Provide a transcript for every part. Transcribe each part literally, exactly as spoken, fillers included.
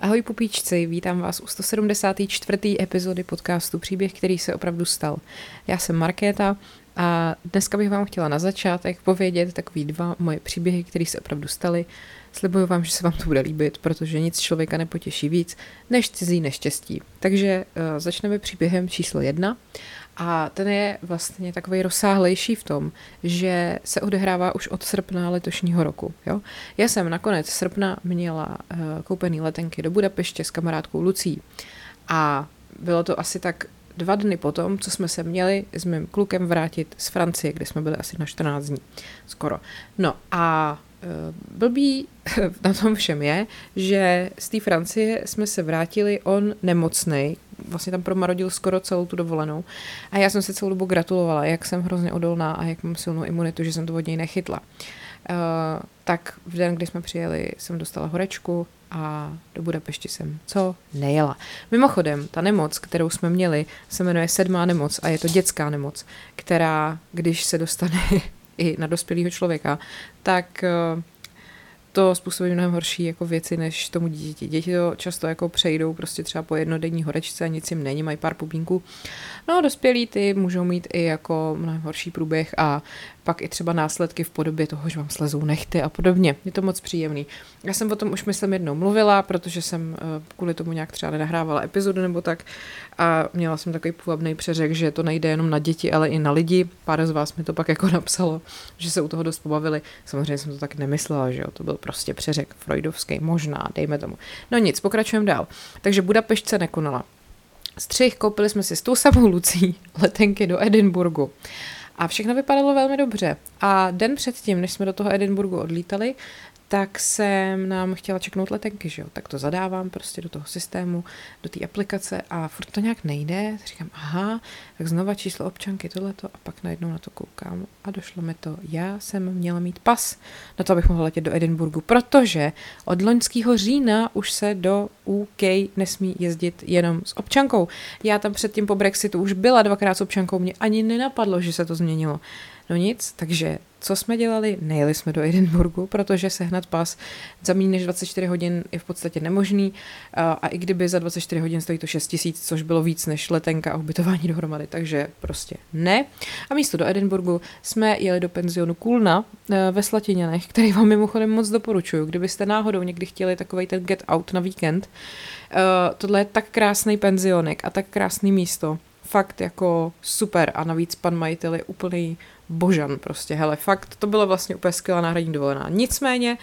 Ahoj pupíčci, vítám vás u sto sedmdesáté čtvrté epizody podcastu Příběh, který se opravdu stal. Já jsem Markéta a dneska bych vám chtěla na začátek povědět takový dva moje příběhy, které se opravdu staly. Slibuju vám, že se vám to bude líbit, protože nic člověka nepotěší víc než cizí neštěstí. Takže uh, začneme příběhem číslo jedna a ten je vlastně takovej rozsáhlejší v tom, že se odehrává už od srpna letošního roku. Jo? Já jsem nakonec srpna měla uh, koupený letenky do Budapeště s kamarádkou Lucí a bylo to asi tak dva dny potom, co jsme se měli s mým klukem vrátit z Francie, kde jsme byli asi na čtrnáct dní skoro. No a blbý na tom všem je, že z té Francie jsme se vrátili on nemocnej, vlastně tam promarodil skoro celou tu dovolenou a já jsem se celou dobu gratulovala, jak jsem hrozně odolná a jak mám silnou imunitu, že jsem to od něj nechytla. Uh, tak v den, kdy jsme přijeli, jsem dostala horečku a do Budapešti jsem co nejela. Mimochodem, ta nemoc, kterou jsme měli, se jmenuje sedmá nemoc a je to dětská nemoc, která, když se dostane i na dospělého člověka, tak uh, to způsobí mnohem horší jako věci než tomu dítěti. Děti to často jako přejdou prostě třeba po jednodenní horečce a nic jim není, mají pár pupínků. No dospělí ty můžou mít i jako mnohem horší průběh a pak i třeba následky v podobě toho, že vám slezou nehty a podobně. Je to moc příjemný. Já jsem o tom už myslím jednou mluvila, protože jsem kvůli tomu nějak třeba nenahrávala epizodu nebo tak a měla jsem takový půvabnej přeřek, že to nejde jenom na děti, ale i na lidi. Pár z vás mi to pak jako napsalo, že se u toho dost pobavili. Samozřejmě jsem to tak nemyslela, že jo, to byl prostě přeřek freudovský, možná, dejme tomu. No nic, pokračujeme dál. Takže Budapešť se nekonala. Střih, koupili jsme si s tou samou Lucí letenky do Edinburgu. A všechno vypadalo velmi dobře. A den předtím, než jsme do toho Edinburgu odlítali, tak jsem nám chtěla čeknout letenky, že jo. Tak to zadávám prostě do toho systému, do té aplikace a furt to nějak nejde. Říkám, aha, tak znova číslo občanky, tohleto a pak najednou na to koukám a došlo mi to. Já jsem měla mít pas na to, abych mohla letět do Edinburgu, protože od loňského října už se do U K nesmí jezdit jenom s občankou. Já tam předtím po Brexitu už byla dvakrát s občankou, mě ani nenapadlo, že se to změnilo. No nic, takže co jsme dělali? Nejeli jsme do Edinburgu, protože sehnat pas za méně než dvacet čtyři hodin je v podstatě nemožný a i kdyby za dvacet čtyři hodin stojí to šest tisíc, což bylo víc než letenka a ubytování dohromady, takže prostě ne. A místo do Edinburgu jsme jeli do penzionu Kulna ve Slatiněnech, který vám mimochodem moc doporučuju. Kdybyste náhodou někdy chtěli takovej ten get out na víkend, tohle je tak krásný penzionek a tak krásný místo. Fakt jako super a navíc pan majitel je úplný božan prostě, hele, fakt to bylo vlastně úplně skvělá náhradní dovolená. Nicméně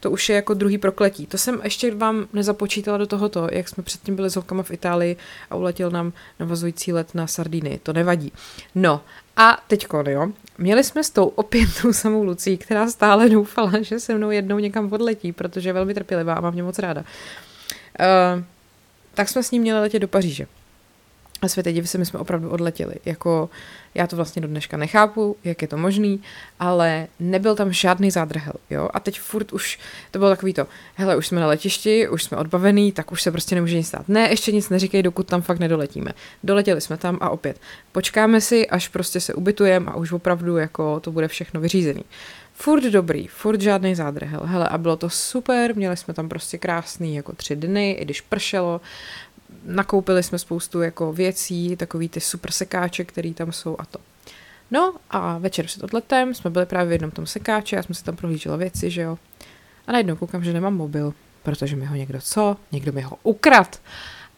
to už je jako druhý prokletí. To jsem ještě vám nezapočítala do tohoto, jak jsme předtím byli s holkama v Itálii a uletěl nám navazující let na Sardiny, to nevadí. No a teďko, jo, měli jsme s tou opět tou samou Lucí, která stále doufala, že se mnou jednou někam odletí, protože je velmi trpělivá a mám mě moc ráda. Uh, tak jsme s ní měli letět do Paříže. A světe div se, my jsme opravdu odletěli. Jako, já to vlastně do dneška nechápu, jak je to možný, ale nebyl tam žádný zádrhel, jo. A teď furt už, to bylo takový to, hele, už jsme na letišti, už jsme odbavený, tak už se prostě nemůže nic stát. Ne, ještě nic neříkej, dokud tam fakt nedoletíme. Doletěli jsme tam a opět. Počkáme si, až prostě se ubytujeme a už opravdu jako to bude všechno vyřízený. Furt dobrý, furt žádnej zádrhel, hele, a bylo to super, měli jsme tam prostě krásný jako tři dny, i když pršelo. Nakoupili jsme spoustu jako věcí, takový ty super sekáče, který tam jsou a to. No a večer před odletem jsme byli právě v jednom tom sekáče, já jsem si tam prohlížela věci, že jo. A najednou koukám, že nemám mobil, protože mi ho někdo co? Někdo mi ho ukradl.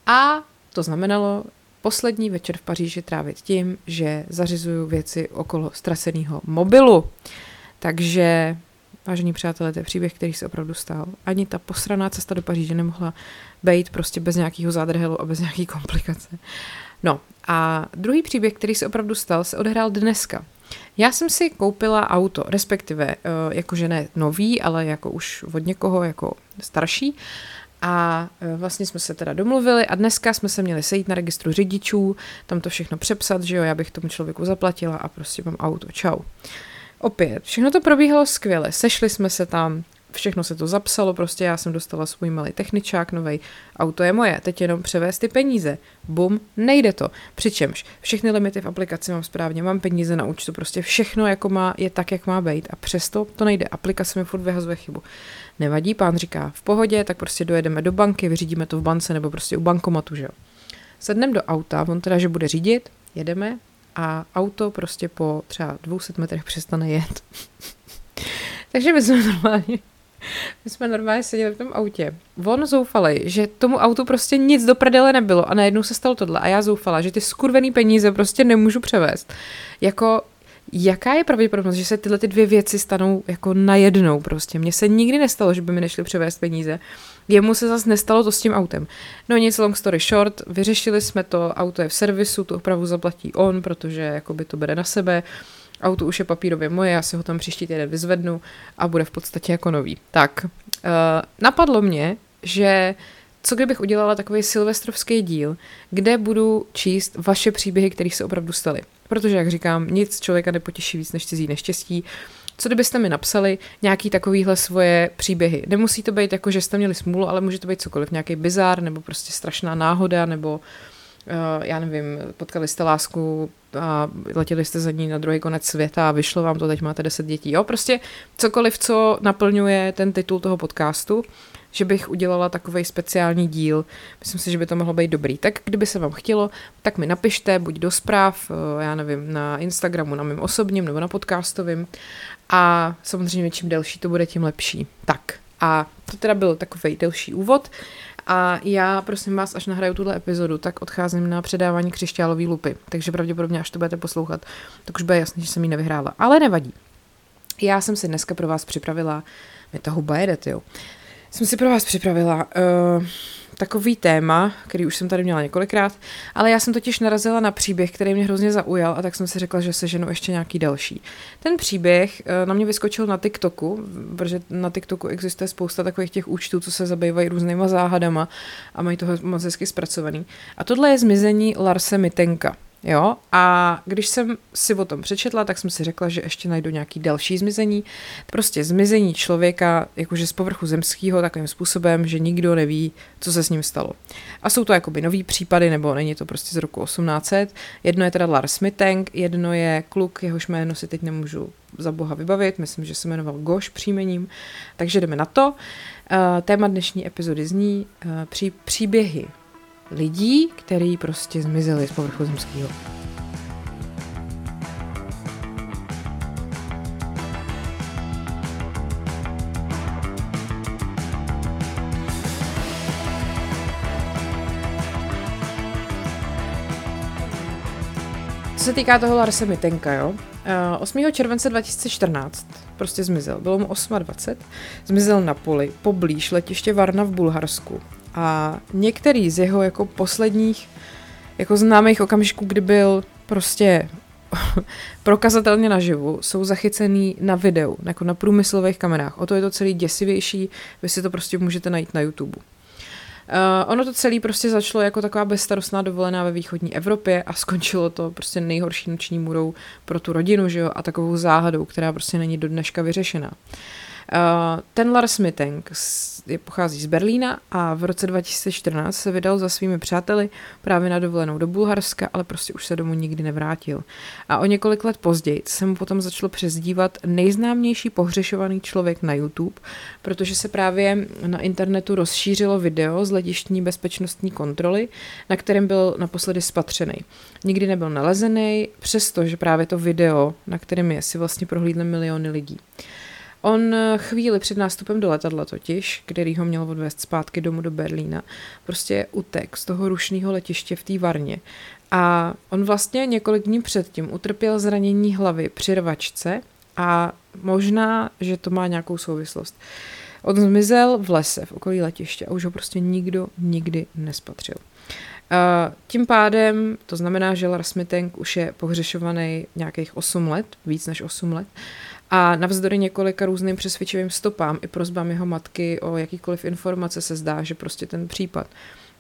A to znamenalo poslední večer v Paříži trávit tím, že zařizuju věci okolo ztraceného mobilu. Takže, vážení přátelé, to je příběh, který se opravdu stal. Ani ta posraná cesta do Paříže nemohla být prostě bez nějakého zádrhelu a bez nějaký komplikace. No a druhý příběh, který se opravdu stal, se odehrál dneska. Já jsem si koupila auto, respektive jakože ne nový, ale jako už od někoho jako starší. A vlastně jsme se teda domluvili a dneska jsme se měli sejít na registru řidičů, tam to všechno přepsat, že jo, já bych tomu člověku zaplatila a prostě mám auto, čau. Opět, všechno to probíhalo skvěle, sešli jsme se tam, všechno se to zapsalo, prostě já jsem dostala svůj malý techničák novej, auto je moje, teď jenom převést ty peníze. Bum, nejde to. Přičemž všechny limity v aplikaci mám správně, mám peníze na účtu, prostě všechno jako má, je tak, jak má být a přesto to nejde. Aplikace mi furt vyhazuje chybu. Nevadí, pán říká, v pohodě, tak prostě dojedeme do banky, vyřídíme to v bance nebo prostě u bankomatu, že jo. Sedneme do auta, on teda, že bude řídit, jedeme a auto prostě po třeba dvou set metrech přestane jet. Takže my jsme normálně, my jsme normálně seděli v tom autě. On zoufalej, že tomu autu prostě nic do prdele nebylo a najednou se stalo tohle a já zoufala, že ty skurvený peníze prostě nemůžu převést. Jako, jaká je pravděpodobnost, že se tyhle ty dvě věci stanou jako najednou prostě. Mně se nikdy nestalo, že by mi nešli převést peníze. Jemu se zase nestalo to s tím autem. No nic, long story short, vyřešili jsme to, auto je v servisu, tu opravu zaplatí on, protože jakoby to bere na sebe. Auto už je papírově moje, já si ho tam příští týden vyzvednu a bude v podstatě jako nový. Tak, uh, napadlo mě, že co kdybych udělala takový silvestrovský díl, kde budu číst vaše příběhy, kterých se opravdu staly. Protože, jak říkám, nic člověka nepotěší víc než cizí neštěstí. Co kdybyste mi napsali nějaký takovýhle svoje příběhy? Nemusí to být jako, že jste měli smůlu, ale může to být cokoliv, nějaký bizár nebo prostě strašná náhoda nebo... já nevím, potkali jste lásku a letěli jste za ní na druhý konec světa a vyšlo vám to, teď máte deset dětí. Jo, prostě cokoliv, co naplňuje ten titul toho podcastu, že bych udělala takovej speciální díl. Myslím si, že by to mohlo být dobrý. Tak kdyby se vám chtělo, tak mi napište, buď do zpráv, já nevím, na Instagramu, na mým osobním nebo na podcastovým. A samozřejmě čím delší to bude, tím lepší. Tak a to teda byl takovej delší úvod. A já, prosím vás, až nahraju tuhle epizodu, tak odcházím na předávání křišťálové lupy. Takže pravděpodobně, až to budete poslouchat, tak už bude jasné, že jsem ji nevyhrála. Ale nevadí. Já jsem si dneska pro vás připravila, mě ta huba jede, tyjo. Jsem si pro vás připravila uh, takový téma, který už jsem tady měla několikrát, ale já jsem totiž narazila na příběh, který mě hrozně zaujal a tak jsem si řekla, že seženu ještě nějaký další. Ten příběh uh, na mě vyskočil na TikToku, protože na TikToku existuje spousta takových těch účtů, co se zabývají různýma záhadama a mají toho moc hezky zpracovaný. A tohle je zmizení Larse Mittenka. Jo, a když jsem si o tom přečetla, tak jsem si řekla, že ještě najdu nějaký další zmizení. Prostě zmizení člověka, jakože z povrchu zemského, takovým způsobem, že nikdo neví, co se s ním stalo. A jsou to jakoby nový případy, nebo není to prostě z roku osmnáct set. Jedno je teda Lars Mittenk, jedno je kluk, jehož jméno si teď nemůžu za boha vybavit, myslím, že se jmenoval Gosch příjmením, takže jdeme na to. Téma dnešní epizody zní pří, příběhy. Lidí, který prostě zmizeli z povrchu zemského. Co se týká toho Larse Mittenka, jo? osmého července dva tisíce čtrnáct prostě zmizel. Bylo mu dvacet osm. Zmizel na poli poblíž letiště Varna v Bulharsku. A některý z jeho jako posledních jako známých okamžiků, kdy byl prostě prokazatelně naživu, jsou zachycený na videu, jako na průmyslových kamerách. O to je to celý děsivější, vy si to prostě můžete najít na YouTube. Uh, ono to celé prostě začalo jako taková bezstarostná dovolená ve východní Evropě a skončilo to prostě nejhorší noční můrou pro tu rodinu, že jo, a takovou záhadou, která prostě není do dneška vyřešená. Uh, ten Lars Mittenk pochází z Berlína a v roce dva tisíce čtrnáct se vydal za svými přáteli právě na dovolenou do Bulharska, ale prostě už se domů nikdy nevrátil. A o několik let později se mu potom začalo přezdívat nejznámější pohřešovaný člověk na YouTube, protože se právě na internetu rozšířilo video z letištní bezpečnostní kontroly, na kterém byl naposledy spatřený. Nikdy nebyl nalezený, přestože právě to video, na kterém je, si vlastně prohlídly miliony lidí. On chvíli před nástupem do letadla totiž, který ho měl odvést zpátky domů do Berlína, prostě utek z toho rušného letiště v té Varně. A on vlastně několik dní předtím utrpěl zranění hlavy při rvačce a možná, že to má nějakou souvislost. On zmizel v lese v okolí letiště a už ho prostě nikdo nikdy nespatřil. Uh, tím pádem, to znamená, že Lars Mittenk už je pohřešovaný nějakých osm let, víc než osm let, a navzdory několika různým přesvědčivým stopám i prosbám jeho matky o jakýkoliv informace se zdá, že prostě ten případ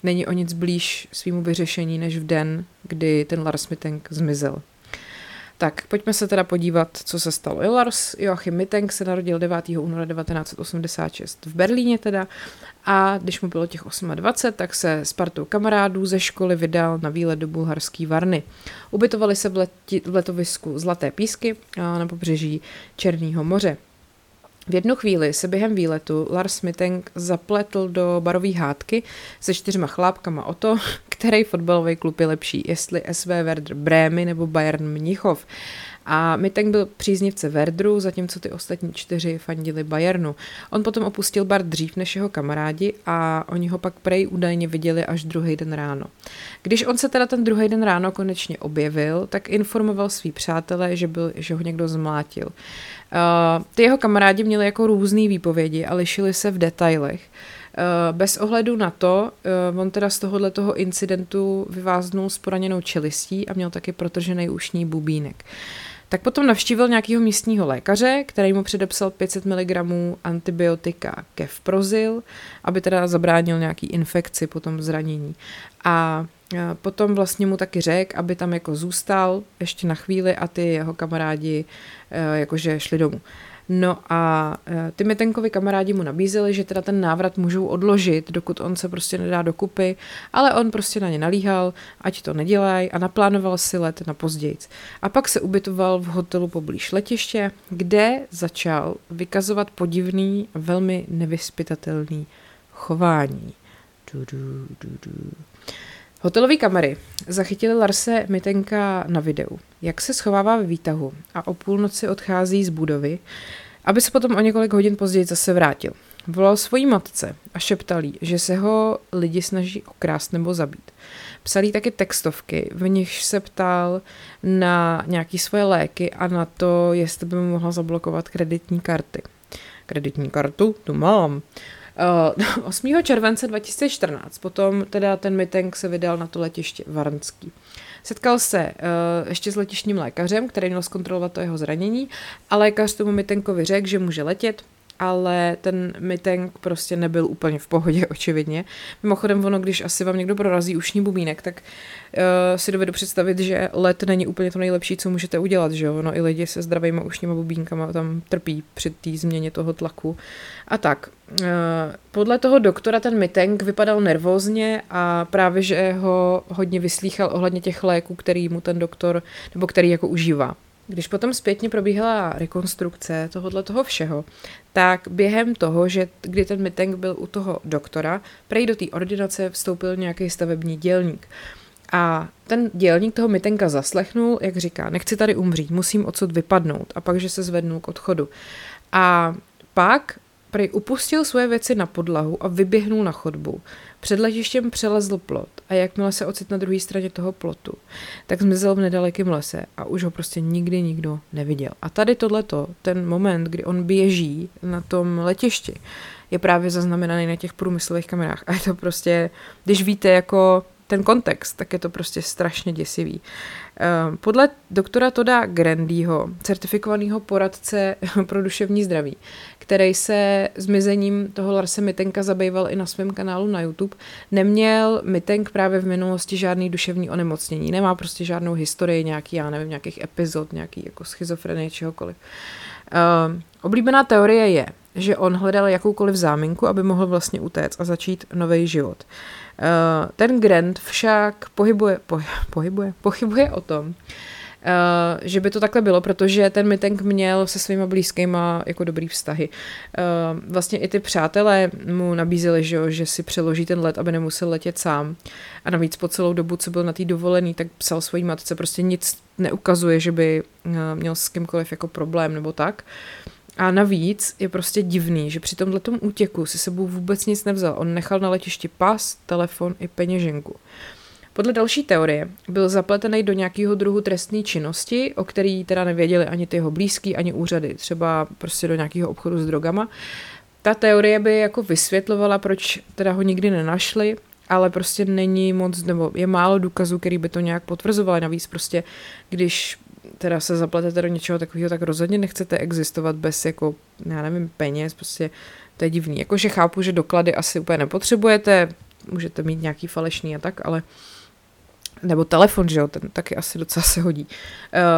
není o nic blíž svýmu vyřešení než v den, kdy ten Lars Mittenk zmizel. Tak pojďme se teda podívat, co se stalo. Lars Joachim Mittenk se narodil devátého února devatenáct set osmdesát šest v Berlíně teda a když mu bylo těch dvacet osm, tak se s partou kamarádů ze školy vydal na výlet do bulharské Varny. Ubytovali se v, leti, v letovisku Zlaté písky na pobřeží Černého moře. V jednu chvíli se během výletu Lars Mittenk zapletl do barové hádky se čtyřma chlápkama o to, který fotbalový klub je lepší, jestli S V Werder Brémy nebo Bayern Mnichov. A Mittenk byl příznivce Werderu, zatímco ty ostatní čtyři fandili Bayernu. On potom opustil bar dřív než jeho kamarádi a oni ho pak prej údajně viděli až druhý den ráno. Když on se teda ten druhý den ráno konečně objevil, tak informoval svý přátelé, že, byl, že ho někdo zmlátil. Uh, ty jeho kamarádi měli jako různý výpovědi a lišili se v detailech. Bez ohledu na to, on teda z tohohletoho incidentu vyváznul s poraněnou čelistí a měl taky protržený ušní bubínek. Tak potom navštívil nějakého místního lékaře, který mu předepsal pět set miligramů antibiotika kefprozil, aby teda zabránil nějaký infekci po tom zranění. A potom vlastně mu taky řekl, aby tam jako zůstal ještě na chvíli a ty jeho kamarádi jakože šli domů. No a ty Mittenkovi kamarádi mu nabízeli, že teda ten návrat můžou odložit, dokud on se prostě nedá dokupy, ale on prostě na ně nalíhal, ať to nedělají a naplánoval si let na pozdějc. A pak se ubytoval v hotelu poblíž letiště, kde začal vykazovat podivný a velmi nevyzpytatelný chování. Du, du, du, du. Hotelové kamery zachytily Larse Mittenka na videu, jak se schovává ve výtahu a o půlnoci odchází z budovy, aby se potom o několik hodin později zase vrátil. Volal svojí matce a šeptal jí, že se ho lidi snaží okrást nebo zabít. Psal jí taky textovky, v nichž se ptal na nějaké svoje léky a na to, jestli by mu mohla zablokovat kreditní karty. Kreditní kartu? Tu mám. osmého července dva tisíce čtrnáct potom teda ten Mittenk se vydal na to letiště varnský. Setkal se uh, ještě s letištním lékařem, který měl zkontrolovat to jeho zranění a lékař tomu Mittenkovi řekl, že může letět, ale ten Mittenk prostě nebyl úplně v pohodě, očividně. Mimochodem ono, když asi vám někdo prorazí ušní bubínek, tak uh, si dovedu představit, že let není úplně to nejlepší, co můžete udělat, že jo? No i lidi se zdravýma ušníma bubínkama tam trpí při té změně toho tlaku. A tak, uh, podle toho doktora ten Mittenk vypadal nervózně a právě, že ho hodně vyslýchal ohledně těch léků, který mu ten doktor, nebo který jako užívá. Když potom zpětně probíhala rekonstrukce tohohle toho všeho, tak během toho, že kdy ten Mittenk byl u toho doktora, prej do té ordinace vstoupil nějaký stavební dělník. A ten dělník toho Mittenka zaslechnul, jak říká, nechci tady umřít, musím odsud vypadnout. A pak, že se zvednul k odchodu. A pak prej upustil svoje věci na podlahu a vyběhnul na chodbu. Před letištěm přelezl plot a jakmile se ocitl na druhé straně toho plotu, tak zmizel v nedalekém lese a už ho prostě nikdy nikdo neviděl. A tady tohleto, ten moment, kdy on běží na tom letišti, je právě zaznamenaný na těch průmyslových kamerách. A je to prostě, když víte jako ten kontext, tak je to prostě strašně děsivý. Podle doktora Todda Grandeho, certifikovaného poradce pro duševní zdraví, který se zmizením toho Larse Mittenka zabýval i na svém kanálu na YouTube, neměl Mittenk právě v minulosti žádný duševní onemocnění. Nemá prostě žádnou historii nějaký, já nevím, nějakých epizod, nějaký jako schizofrenie, čehokoliv. Oblíbená teorie je, že on hledal jakoukoliv záminku, aby mohl vlastně utéct a začít nový život. Ten Grant však pohybuje, pohybuje, pochybuje o tom, že by to takhle bylo, protože ten Mittenk měl se svýma blízkýma jako dobrý vztahy. Vlastně i ty přátelé mu nabízeli, že, že si přeloží ten let, aby nemusel letět sám. A navíc po celou dobu, co byl na té dovolený, tak psal svojí matce, prostě nic neukazuje, že by měl s kýmkoliv jako problém nebo tak. A navíc je prostě divný, že při tomhletom útěku si sebou vůbec nic nevzal. On nechal na letišti pas, telefon i peněženku. Podle další teorie byl zapletený do nějakého druhu trestné činnosti, o který teda nevěděli ani ty jeho blízký, ani úřady, třeba prostě do nějakého obchodu s drogama. Ta teorie by jako vysvětlovala, proč teda ho nikdy nenašli, ale prostě není moc, nebo je málo důkazů, který by to nějak potvrzovaly. Navíc prostě, když teda se zapletete do něčeho takového, tak rozhodně nechcete existovat bez jako, já nevím, peněz, prostě to je divný. Jakože chápu, že doklady asi úplně nepotřebujete, můžete mít nějaký falešný a tak, ale Nebo telefon, že jo, ten taky asi docela se hodí.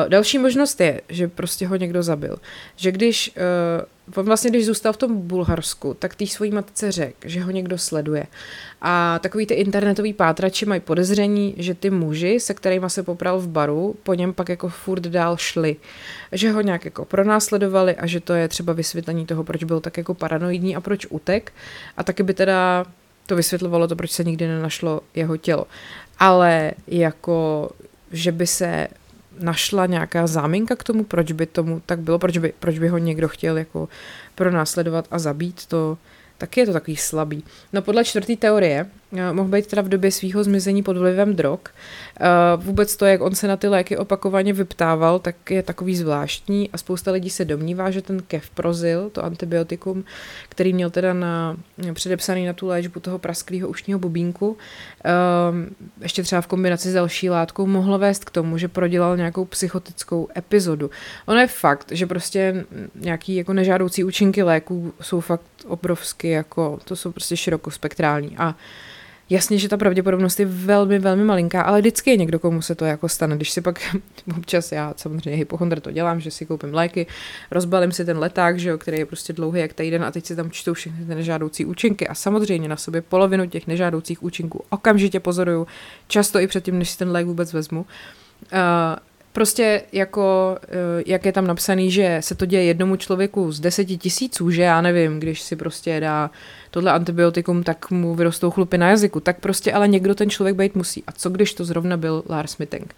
Uh, další možnost je, že prostě ho někdo zabil. Že když, uh, on vlastně když zůstal v tom Bulharsku, tak tý svojí matce řekl, že ho někdo sleduje. A takový ty internetoví pátrači mají podezření, že ty muži, se kterýma se popral v baru, po něm pak jako furt dál šli. Že ho nějak jako pronásledovali a že to je třeba vysvětlení toho, proč byl tak jako paranoidní a proč utek. A taky by teda to vysvětlovalo to, proč se nikdy nenašlo jeho tělo. Ale jako, že by se našla nějaká záminka k tomu, proč by tomu tak bylo, proč by, proč by ho někdo chtěl jako pronásledovat a zabít, to taky je to takový slabý. No podle čtvrtý teorie mohl být teda v době svýho zmizení pod vlivem drog. Vůbec to, jak on se na ty léky opakovaně vyptával, tak je takový zvláštní a spousta lidí se domnívá, že ten kefprozil, to antibiotikum, který měl teda na, předepsaný na tu léčbu toho prasklého ušního bubínku, ještě třeba v kombinaci s další látkou, mohlo vést k tomu, že prodělal nějakou psychotickou epizodu. Ono je fakt, že prostě nějaký jako nežádoucí účinky léků jsou fakt obrovsky, jako, to jsou prostě širokospektrální a jasně, že ta pravděpodobnost je velmi, velmi malinká, ale vždycky je někdo, komu se to jako stane. Když si pak občas, já samozřejmě hypochondr to dělám, že si koupím léky, rozbalím si ten leták, že jo, který je prostě dlouhý jak týden a teď si tam čtou všechny ty nežádoucí účinky a samozřejmě na sobě polovinu těch nežádoucích účinků okamžitě pozoruju, často i předtím, než si ten lék vůbec vezmu. Uh, Prostě jako, jak je tam napsaný, že se to děje jednomu člověku z deseti tisíců, že já nevím, když si prostě dá tohle antibiotikum, tak mu vyrostou chlupy na jazyku, tak prostě ale někdo ten člověk být musí. A co když to zrovna byl Lars Mittenk?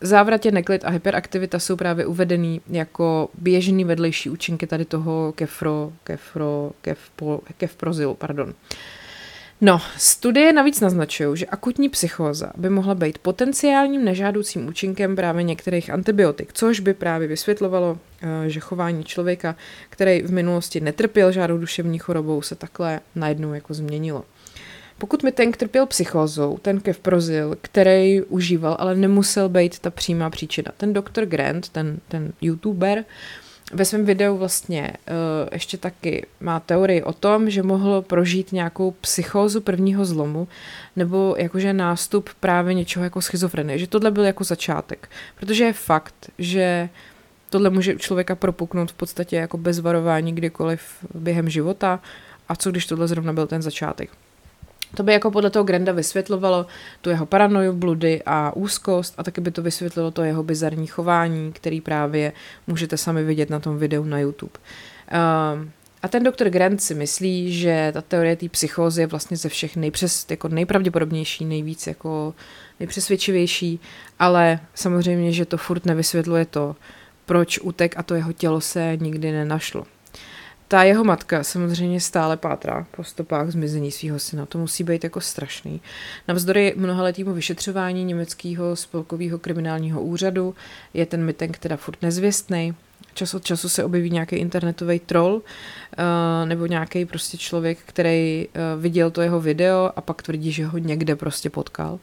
Závratě, neklid a hyperaktivita jsou právě uvedený jako běžný vedlejší účinky tady toho kefro, kefro, kefpo, kefprozilu, pardon. No, studie navíc naznačují, že akutní psychóza by mohla být potenciálním nežádoucím účinkem právě některých antibiotik, což by právě vysvětlovalo, že chování člověka, který v minulosti netrpěl žádnou duševní chorobou, se takhle najednou jako změnilo. Pokud mi ten trpěl psychózou, ten kefprozil, který užíval, ale nemusel být ta přímá příčina. Ten doktor Grant, ten, ten youtuber, ve svém videu vlastně uh, ještě taky má teorii o tom, že mohl prožít nějakou psychózu prvního zlomu nebo jakože nástup právě něčeho jako schizofrenie, že tohle byl jako začátek, protože je fakt, že tohle může člověka propuknout v podstatě jako bez varování kdykoliv během života a co když tohle zrovna byl ten začátek. To by jako podle toho Granda vysvětlovalo tu jeho paranoju, bludy a úzkost a taky by to vysvětlilo to jeho bizarní chování, který právě můžete sami vidět na tom videu na YouTube. Uh, a ten doktor Grant si myslí, že ta teorie té psychózy je vlastně ze všech nejpřes, jako nejpravděpodobnější, nejvíc jako nejpřesvědčivější, ale samozřejmě, že to furt nevysvětluje to, proč utek a to jeho tělo se nikdy nenašlo. Ta jeho matka samozřejmě stále pátrá po stopách zmizení svého syna. To musí být jako strašný. Navzdory mnohaletému vyšetřování německého spolkového kriminálního úřadu je ten Mittenk teda furt nezvěstný. Čas od času se objeví nějaký internetový troll uh, nebo nějaký prostě člověk, který uh, viděl to jeho video a pak tvrdí, že ho někde prostě potkal.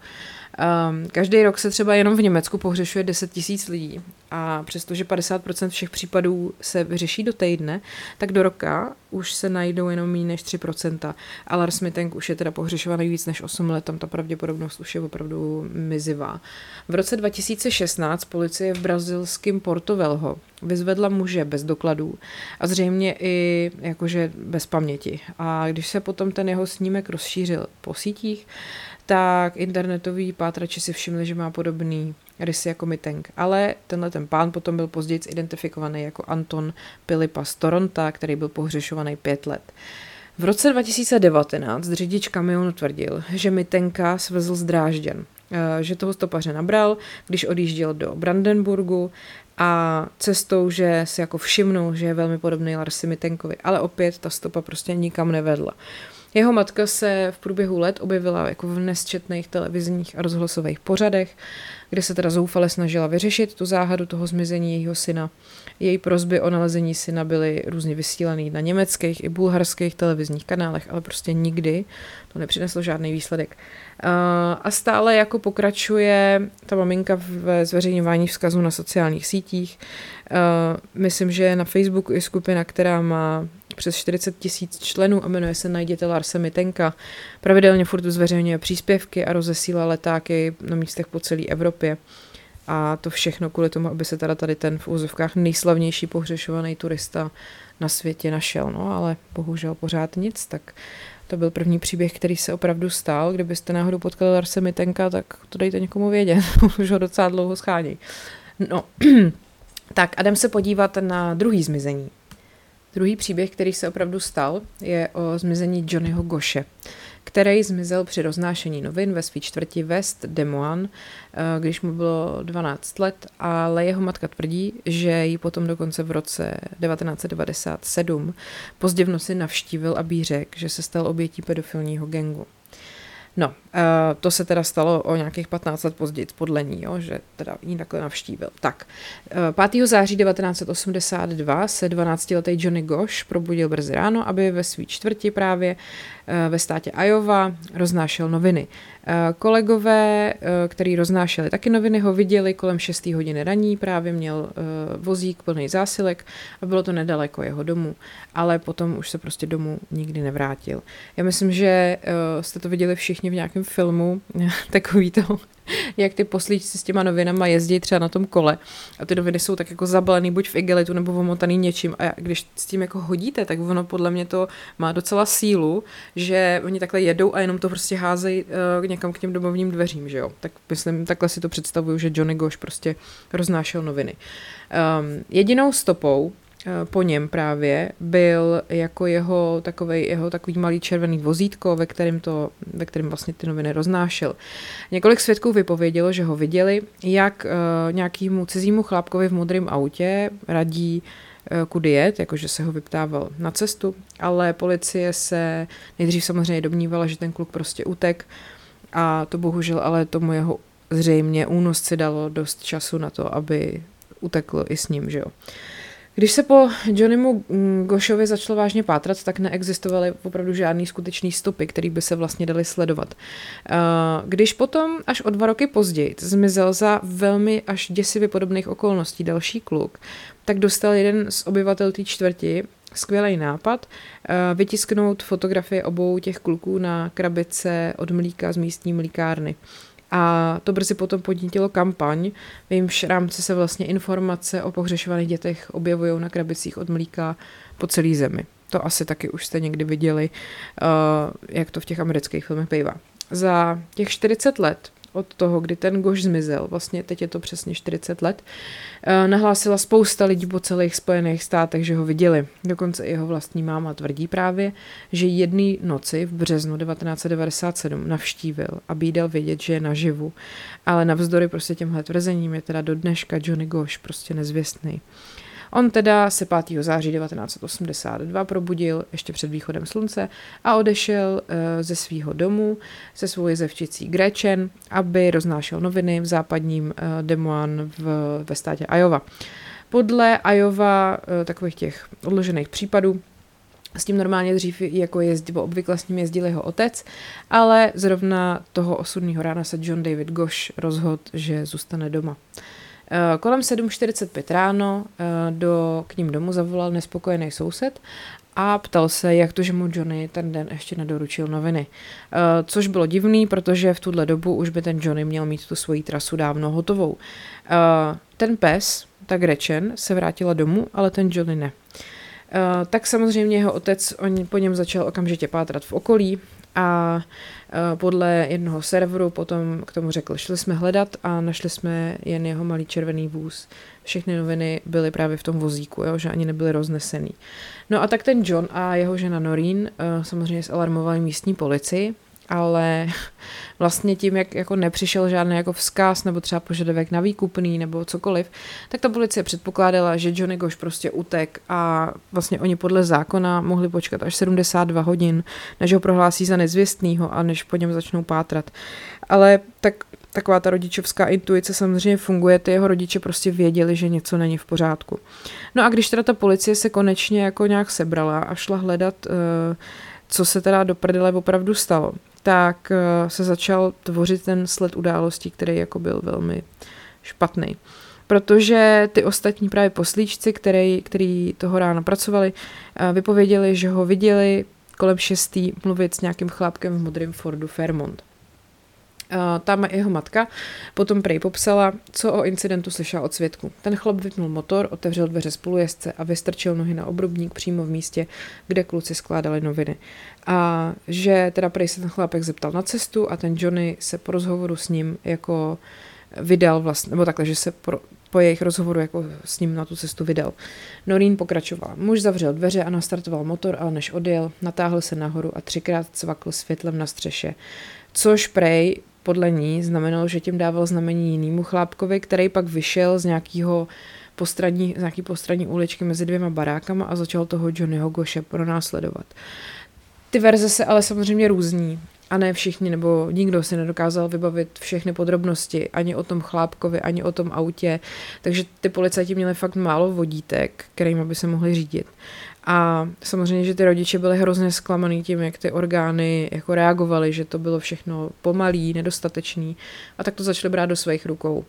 Um, každý rok se třeba jenom v Německu pohřešuje deset tisíc lidí a přestože padesát procent všech případů se vyřeší do týdne, tak do roka už se najdou jenom méně než tři procenta. A Lars Mittenk už je teda pohřešovaný víc než osm let, tam ta pravděpodobnost už je opravdu mizivá. V roce dva tisíce šestnáct policie v brazilském Porto Velho vyzvedla muže bez dokladů a zřejmě i jakože bez paměti. A když se potom ten jeho snímek rozšířil po sítích, tak internetoví pátrači si všimli, že má podobný rysy jako Mittenk. Ale tenhle ten pán potom byl později identifikovaný jako Anton Pilipa z Toronta, který byl pohřešovaný pět let. V roce dva tisíce devatenáct řidič kamionu tvrdil, že Mittenka svezl z Drážďan, že toho stopaře nabral, když odjížděl do Brandenburgu a cestou, že si jako všimnul, že je velmi podobný Larsi Mittenkovi, ale opět ta stopa prostě nikam nevedla. Jeho matka se v průběhu let objevila jako v nesčetných televizních a rozhlasových pořadech, kde se teda zoufale snažila vyřešit tu záhadu toho zmizení jejího syna. Její prosby o nalezení syna byly různě vysílané na německých i bulharských televizních kanálech, ale prostě nikdy to nepřineslo žádný výsledek. A stále jako pokračuje ta maminka ve zveřejňování vzkazů na sociálních sítích. Myslím, že na Facebooku je skupina, která má přes čtyřicet tisíc členů a jmenuje se Najděte Larse Mittenka. Pravidelně furt zveřejňuje příspěvky a rozesílá letáky na místech po celé Evropě. A to všechno kvůli tomu, aby se teda tady ten v úzovkách nejslavnější pohřešovaný turista na světě našel. No ale bohužel pořád nic, tak to byl první příběh, který se opravdu stál. Kdybyste náhodou potkali Larse Mittenka, tak to dejte někomu vědět, už ho docela dlouho schánějí. No, tak a jdem se podívat na druhý zmizení. Druhý příběh, který se opravdu stal, je o zmizení Johnnyho Gosche, který zmizel při roznášení novin ve své čtvrti West Des Moines, když mu bylo dvanáct let, ale jeho matka tvrdí, že ji potom dokonce v roce devatenáct set devadesát sedm pozdě v noci navštívil, aby jí řekl, že se stal obětí pedofilního gangu. No, to se teda stalo o nějakých patnáct let později podle ní, jo, že teda ji takhle navštívil. Tak, pátého září devatenáct set osmdesát dva se dvanáctiletý Johnny Gosch probudil brzy ráno, aby ve svý čtvrti právě ve státě Iowa roznášel noviny. Kolegové, který roznášeli taky noviny, ho viděli kolem šesté hodiny raní, právě měl vozík plný zásilek a bylo to nedaleko jeho domu, ale potom už se prostě domů nikdy nevrátil. Já myslím, že jste to viděli všichni v nějakém filmu, takový to, jak ty poslíčci s těma novinama jezdí třeba na tom kole a ty noviny jsou tak jako zabalený buď v igelitu nebo omotaný něčím a když s tím jako hodíte, tak ono podle mě to má docela sílu, že oni takhle jedou a jenom to prostě házejí uh, někam k těm domovním dveřím, že jo. Tak myslím, takhle si to představuju, že Johnny Gosch prostě roznášel noviny. Um, jedinou stopou po něm právě byl jako jeho takovej, jeho takový malý červený vozítko, ve kterém to, ve kterém vlastně ty noviny roznášel. Několik svědků vypovědělo, že ho viděli, jak uh, nějakému cizímu chlápkovi v modrém autě radí, uh, kudy jet, jakože se ho vyptával na cestu, ale policie se nejdřív samozřejmě domnívala, že ten kluk prostě utek a to bohužel ale tomu jeho zřejmě únosci dalo dost času na to, aby utekl i s ním, že jo. Když se po Johnnymu Goschovi začalo vážně pátrat, tak neexistovaly opravdu žádný skutečný stopy, které by se vlastně daly sledovat. Když potom až o dva roky později zmizel za velmi až děsivě podobných okolností další kluk, tak dostal jeden z obyvatel té čtvrti skvělý nápad vytisknout fotografie obou těch kluků na krabice od mlíka z místní mlíkárny. A to brzy potom podnítilo kampaň, v jejímž rámci se vlastně informace o pohřešovaných dětech objevují na krabicích od mlíka po celé zemi. To asi taky už jste někdy viděli, jak to v těch amerických filmech bývá. Za těch čtyřicet let od toho, kdy ten Gosch zmizel, vlastně teď je to přesně čtyřicet let, nahlásila spousta lidí po celých Spojených státech, že ho viděli. Dokonce jeho vlastní máma tvrdí právě, že jedné noci v březnu devatenáct set devadesát sedm navštívil a bídal vědět, že je naživu. Ale navzdory prostě těmhle tvrzením je teda do dneška Johnny Gosch prostě nezvěstný. On teda se pátého září devatenáct set osmdesát dva probudil ještě před východem slunce a odešel ze svýho domu se svou jezevčicí Gretchen, aby roznášel noviny v západním Des Moines ve státě Iowa. Podle Iowa takových těch odložených případů s tím normálně dřív jako jezdil, obvykle s ním jezdil jeho otec, ale zrovna toho osudného rána se John David Gosch rozhodl, že zůstane doma. Kolem sedm čtyřicet pět ráno do, k ním domů zavolal nespokojený soused a ptal se, jak to, že mu Johnny ten den ještě nedoručil noviny. Což bylo divný, protože v tuhle dobu už by ten Johnny měl mít tu svoji trasu dávno hotovou. Ten pes, ta Gretchen, se vrátila domů, ale ten Johnny ne. Tak samozřejmě jeho otec on, po něm začal okamžitě pátrat v okolí, a podle jednoho serveru potom k tomu řekl, šli jsme hledat a našli jsme jen jeho malý červený vůz. Všechny noviny byly právě v tom vozíku, jo, že ani nebyly roznesený. No a tak ten John a jeho žena Noreen samozřejmě zalarmovali místní policii, ale vlastně tím, jak jako nepřišel žádný jako vzkaz nebo třeba požadavek na výkupný nebo cokoliv, tak ta policie předpokládala, že Johnny Gosch prostě utek a vlastně oni podle zákona mohli počkat až sedmdesát dva hodin, než ho prohlásí za nezvěstnýho a než po něm začnou pátrat. Ale tak, taková ta rodičovská intuice samozřejmě funguje, ty jeho rodiče prostě věděli, že něco není v pořádku. No a když teda ta policie se konečně jako nějak sebrala a šla hledat, co se teda do prdele opravdu stalo, tak se začal tvořit ten sled událostí, který jako byl velmi špatný. protože ty ostatní právě poslíčci, který, který toho ráno pracovali, vypověděli, že ho viděli kolem šestý mluvit s nějakým chlápkem v modrém Fordu Fairmont. Tam jeho matka potom prej popsala, co o incidentu slyšela od svědků. Ten chlap vypnul motor, otevřel dveře spolujezdce a vystrčil nohy na obrubník přímo v místě, kde kluci skládali noviny. A že teda prej se ten chlápek zeptal na cestu a ten Johnny se po rozhovoru s ním jako vydal vlastně, nebo takhle, že se pro, po jejich rozhovoru jako s ním na tu cestu vydal. Noreen pokračovala. Muž zavřel dveře a nastartoval motor, ale než odjel, natáhl se nahoru a třikrát cvakl světlem na střeše. Což prej podle ní znamenalo, že tím dával znamení jinému chlápkovi, který pak vyšel z nějakého postranní, z nějaký postranní uličky mezi dvěma barákama a začal toho Johnnyho Gosche pronásledovat. Ty verze se ale samozřejmě různí a ne všichni, nebo nikdo si nedokázal vybavit všechny podrobnosti, ani o tom chlápkovi, ani o tom autě, takže ty policajti měli fakt málo vodítek, kterým by se mohli řídit. A samozřejmě, že ty rodiče byli hrozně zklamaný tím, jak ty orgány jako reagovaly, že to bylo všechno pomalý, nedostatečný a tak to začali brát do svých rukou.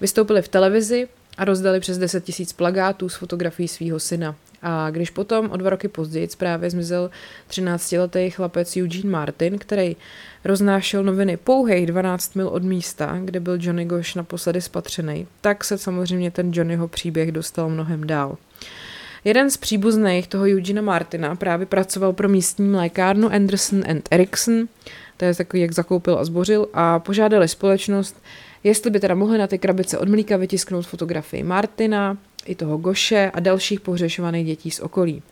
Vystoupili v televizi a rozdali přes deset tisíc plakátů s fotografií svého syna. A když potom o dva roky později právě zmizel třináctiletý chlapec Eugene Martin, který roznášel noviny pouhých dvanáct mil od místa, kde byl Johnny Gosch naposledy spatřený, tak se samozřejmě ten Johnnyho příběh dostal mnohem dál. Jeden z příbuzných toho Eugena Martina právě pracoval pro místní mlékárnu Anderson and Erickson, to je takový, jak zakoupil a zbořil, a požádali společnost, jestli by teda mohli na ty krabice od mlíka vytisknout fotografii Martina, i toho Gosche a dalších pohřešovaných dětí z okolí.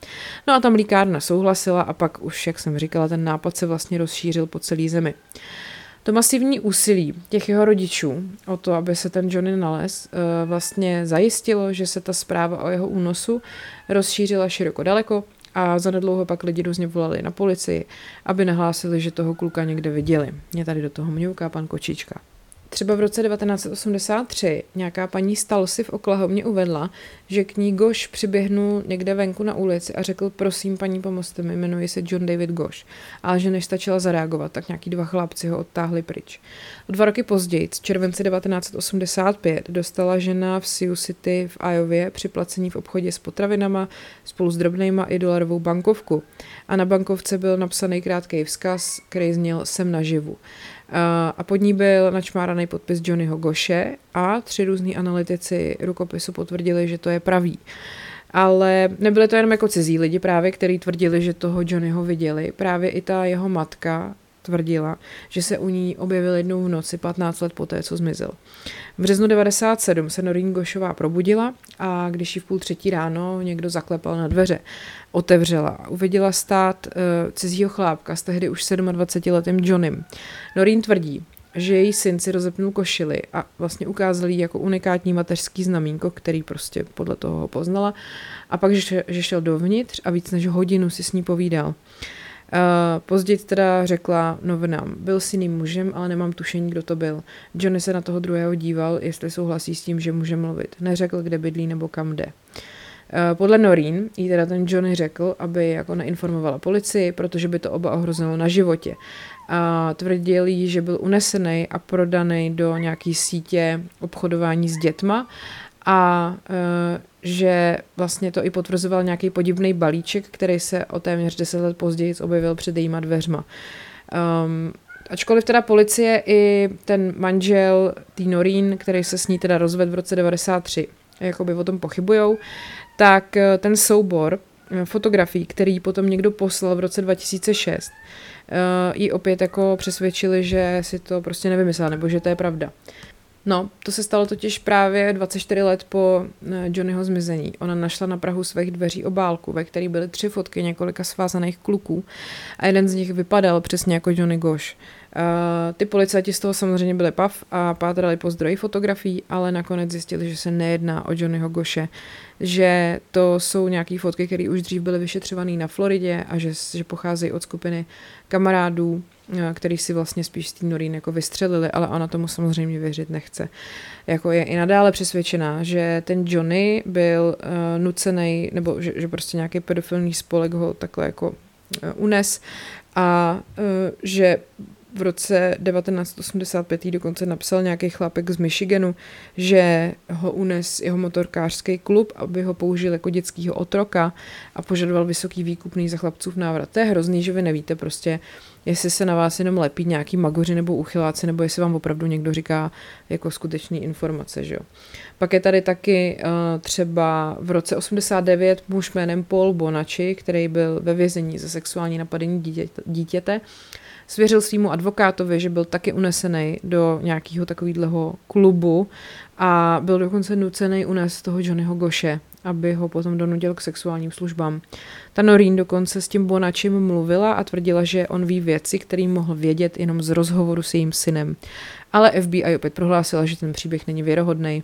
No a ta mlíkárna souhlasila a pak už, jak jsem říkala, ten nápad se vlastně rozšířil po celý zemi. To masivní úsilí těch jeho rodičů o to, aby se ten Johnny nalez, vlastně zajistilo, že se ta zpráva o jeho únosu rozšířila široko daleko a zanedlouho pak lidi různě volali na policii, aby nahlásili, že toho kluka někde viděli. Mě tady do toho mňouká pan Kočička. Třeba v roce devatenáct osmdesát tři nějaká paní Stalsi v Oklahomě uvedla, že k ní Gosch přiběhnul někde venku na ulici a řekl, prosím paní, pomozte mi, jmenuji se John David Gosch. Ale že než stačila zareagovat, tak nějaký dva chlapci ho odtáhli pryč. O dva roky později, v červenci devatenáct osmdesát pět, dostala žena v Sioux City v Iově při placení v obchodě s potravinama spolu s drobnejma i dolarovou bankovku. A na bankovce byl napsaný krátký vzkaz, který zněl jsem naživu. A pod ní byl načmáraný podpis Johnnyho Gosche a tři různí analytici rukopisu potvrdili, že to je pravý. Ale nebyly to jenom jako cizí lidi právě, kteří tvrdili, že toho Johnnyho viděli. Právě i ta jeho matka tvrdila, že se u ní objevil jednou v noci patnáct let poté, co zmizel. V březnu devadesát sedm se Noreen Goschová probudila a když ji v půl třetí ráno někdo zaklepal na dveře, otevřela. Uviděla stát uh, cizího chlápka s tehdy už dvacetisedmiletým Johnnym. Noreen tvrdí, že její syn si rozepnul košili a vlastně ukázal jí jako unikátní mateřský znamínko, který prostě podle toho ho poznala a pak, že, že šel dovnitř a víc než hodinu si s ní povídal. Uh, později teda řekla novinám, byl s jiným mužem, ale nemám tušení, kdo to byl. Johnny se na toho druhého díval, jestli souhlasí s tím, že může mluvit. Neřekl, kde bydlí nebo kam jde. Uh, podle Noreen jí teda ten Johnny řekl, aby jako neinformovala policii, protože by to oba ohrozilo na životě. A tvrdil jí, že byl unesený a prodaný do nějaký sítě obchodování s dětma a uh, že vlastně to i potvrzoval nějaký podivný balíček, který se o téměř deset let později objevil před jejíma dveřma. Um, ačkoliv teda policie i ten manžel tý Noreen, který se s ní teda rozvedl v roce devadesát tři, jakoby o tom pochybujou, tak ten soubor fotografií, který potom někdo poslal v roce dva tisíce šest, uh, ji opět jako přesvědčili, že si to prostě nevymyslela, nebo že to je pravda. No, to se stalo totiž právě dvacet čtyři let po Johnnyho zmizení. Ona našla na prahu svých dveří obálku, ve které byly tři fotky několika svázaných kluků a jeden z nich vypadal přesně jako Johnny Gosch. Uh, ty policajti z toho samozřejmě byli pav a pátrali po zdroji fotografií, ale nakonec zjistili, že se nejedná o Johnnyho Gosche, že to jsou nějaké fotky, které už dřív byly vyšetřované na Floridě a že, že pocházejí od skupiny kamarádů, který si vlastně spíš z tý Noreen jako vystřelili, ale ona tomu samozřejmě věřit nechce. Jako je i nadále přesvědčená, že ten Johnny byl uh, nucený, nebo že, že prostě nějaký pedofilní spolek ho takhle jako uh, unes a uh, že v roce devatenáct osmdesát pět dokonce napsal nějaký chlápek z Michiganu, že ho unes jeho motorkářský klub, aby ho použil jako dětskýho otroka a požadoval vysoký výkupný za chlapcův návrat. To je hrozný, že vy nevíte prostě, jestli se na vás jenom lepí nějaký magoři nebo uchyláci, nebo jestli vám opravdu někdo říká jako skutečný informace, že jo. Pak je tady taky uh, třeba v roce osmdesát devět muž jménem Paul Bonacci, který byl ve vězení za sexuální napadení dítě, dítěte, svěřil svýmu advokátovi, že byl taky unesený do nějakého takového klubu a byl dokonce nucený unést toho Johnnyho Gosche, aby ho potom donutil k sexuálním službám. Ta Noreen dokonce s tím Bonačím mluvila a tvrdila, že on ví věci, který mohl vědět jenom z rozhovoru s jejím synem. Ale F B I opět prohlásila, že ten příběh není věrohodný.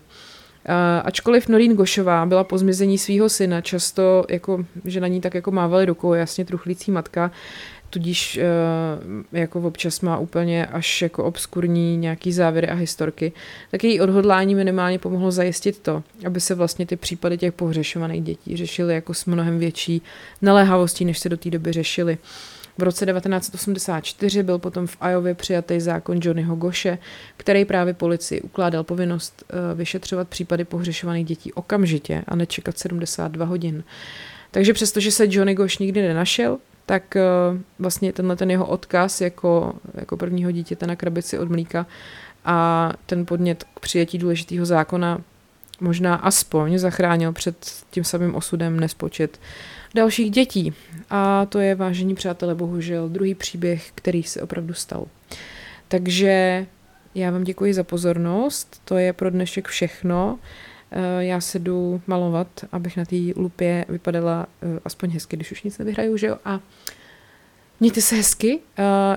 Ačkoliv Noreen Goschová byla po zmizení svého syna často, jako, že na ní tak jako mávali rukou, jasně truchlící matka, tudíž jako občas má úplně až jako obskurní nějaký závěry a historky, tak její odhodlání minimálně pomohlo zajistit to, aby se vlastně ty případy těch pohřešovaných dětí řešily jako s mnohem větší naléhavostí, než se do té doby řešily. V roce devatenáct osmdesát čtyři byl potom v Iově přijatý zákon Johnnyho Gosche, který právě policii ukládal povinnost vyšetřovat případy pohřešovaných dětí okamžitě a nečekat sedmdesát dva hodin. Takže přestože se Johnny Gosch nikdy nenašel, tak vlastně tenhle ten jeho odkaz jako, jako prvního dítěte na krabici od mlíka a ten podnět k přijetí důležitého zákona možná aspoň zachránil před tím samým osudem nespočet dalších dětí. A to je, vážení přátelé, bohužel druhý příběh, který se opravdu stal. Takže já vám děkuji za pozornost, to je pro dnešek všechno. Já se jdu malovat, abych na té lupě vypadala aspoň hezky, když už nic nevyhraju, že jo? A mějte se hezky.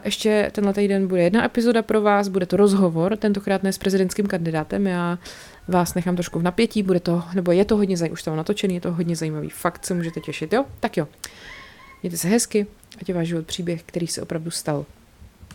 Ještě tenhle týden bude jedna epizoda pro vás, bude to rozhovor, tentokrát ne s prezidentským kandidátem, já vás nechám trošku v napětí, bude to, nebo je to hodně zajímavý, už tam natočený, je to hodně zajímavý, fakt se můžete těšit, jo? Tak jo, mějte se hezky, ať je váš život příběh, který se opravdu stal.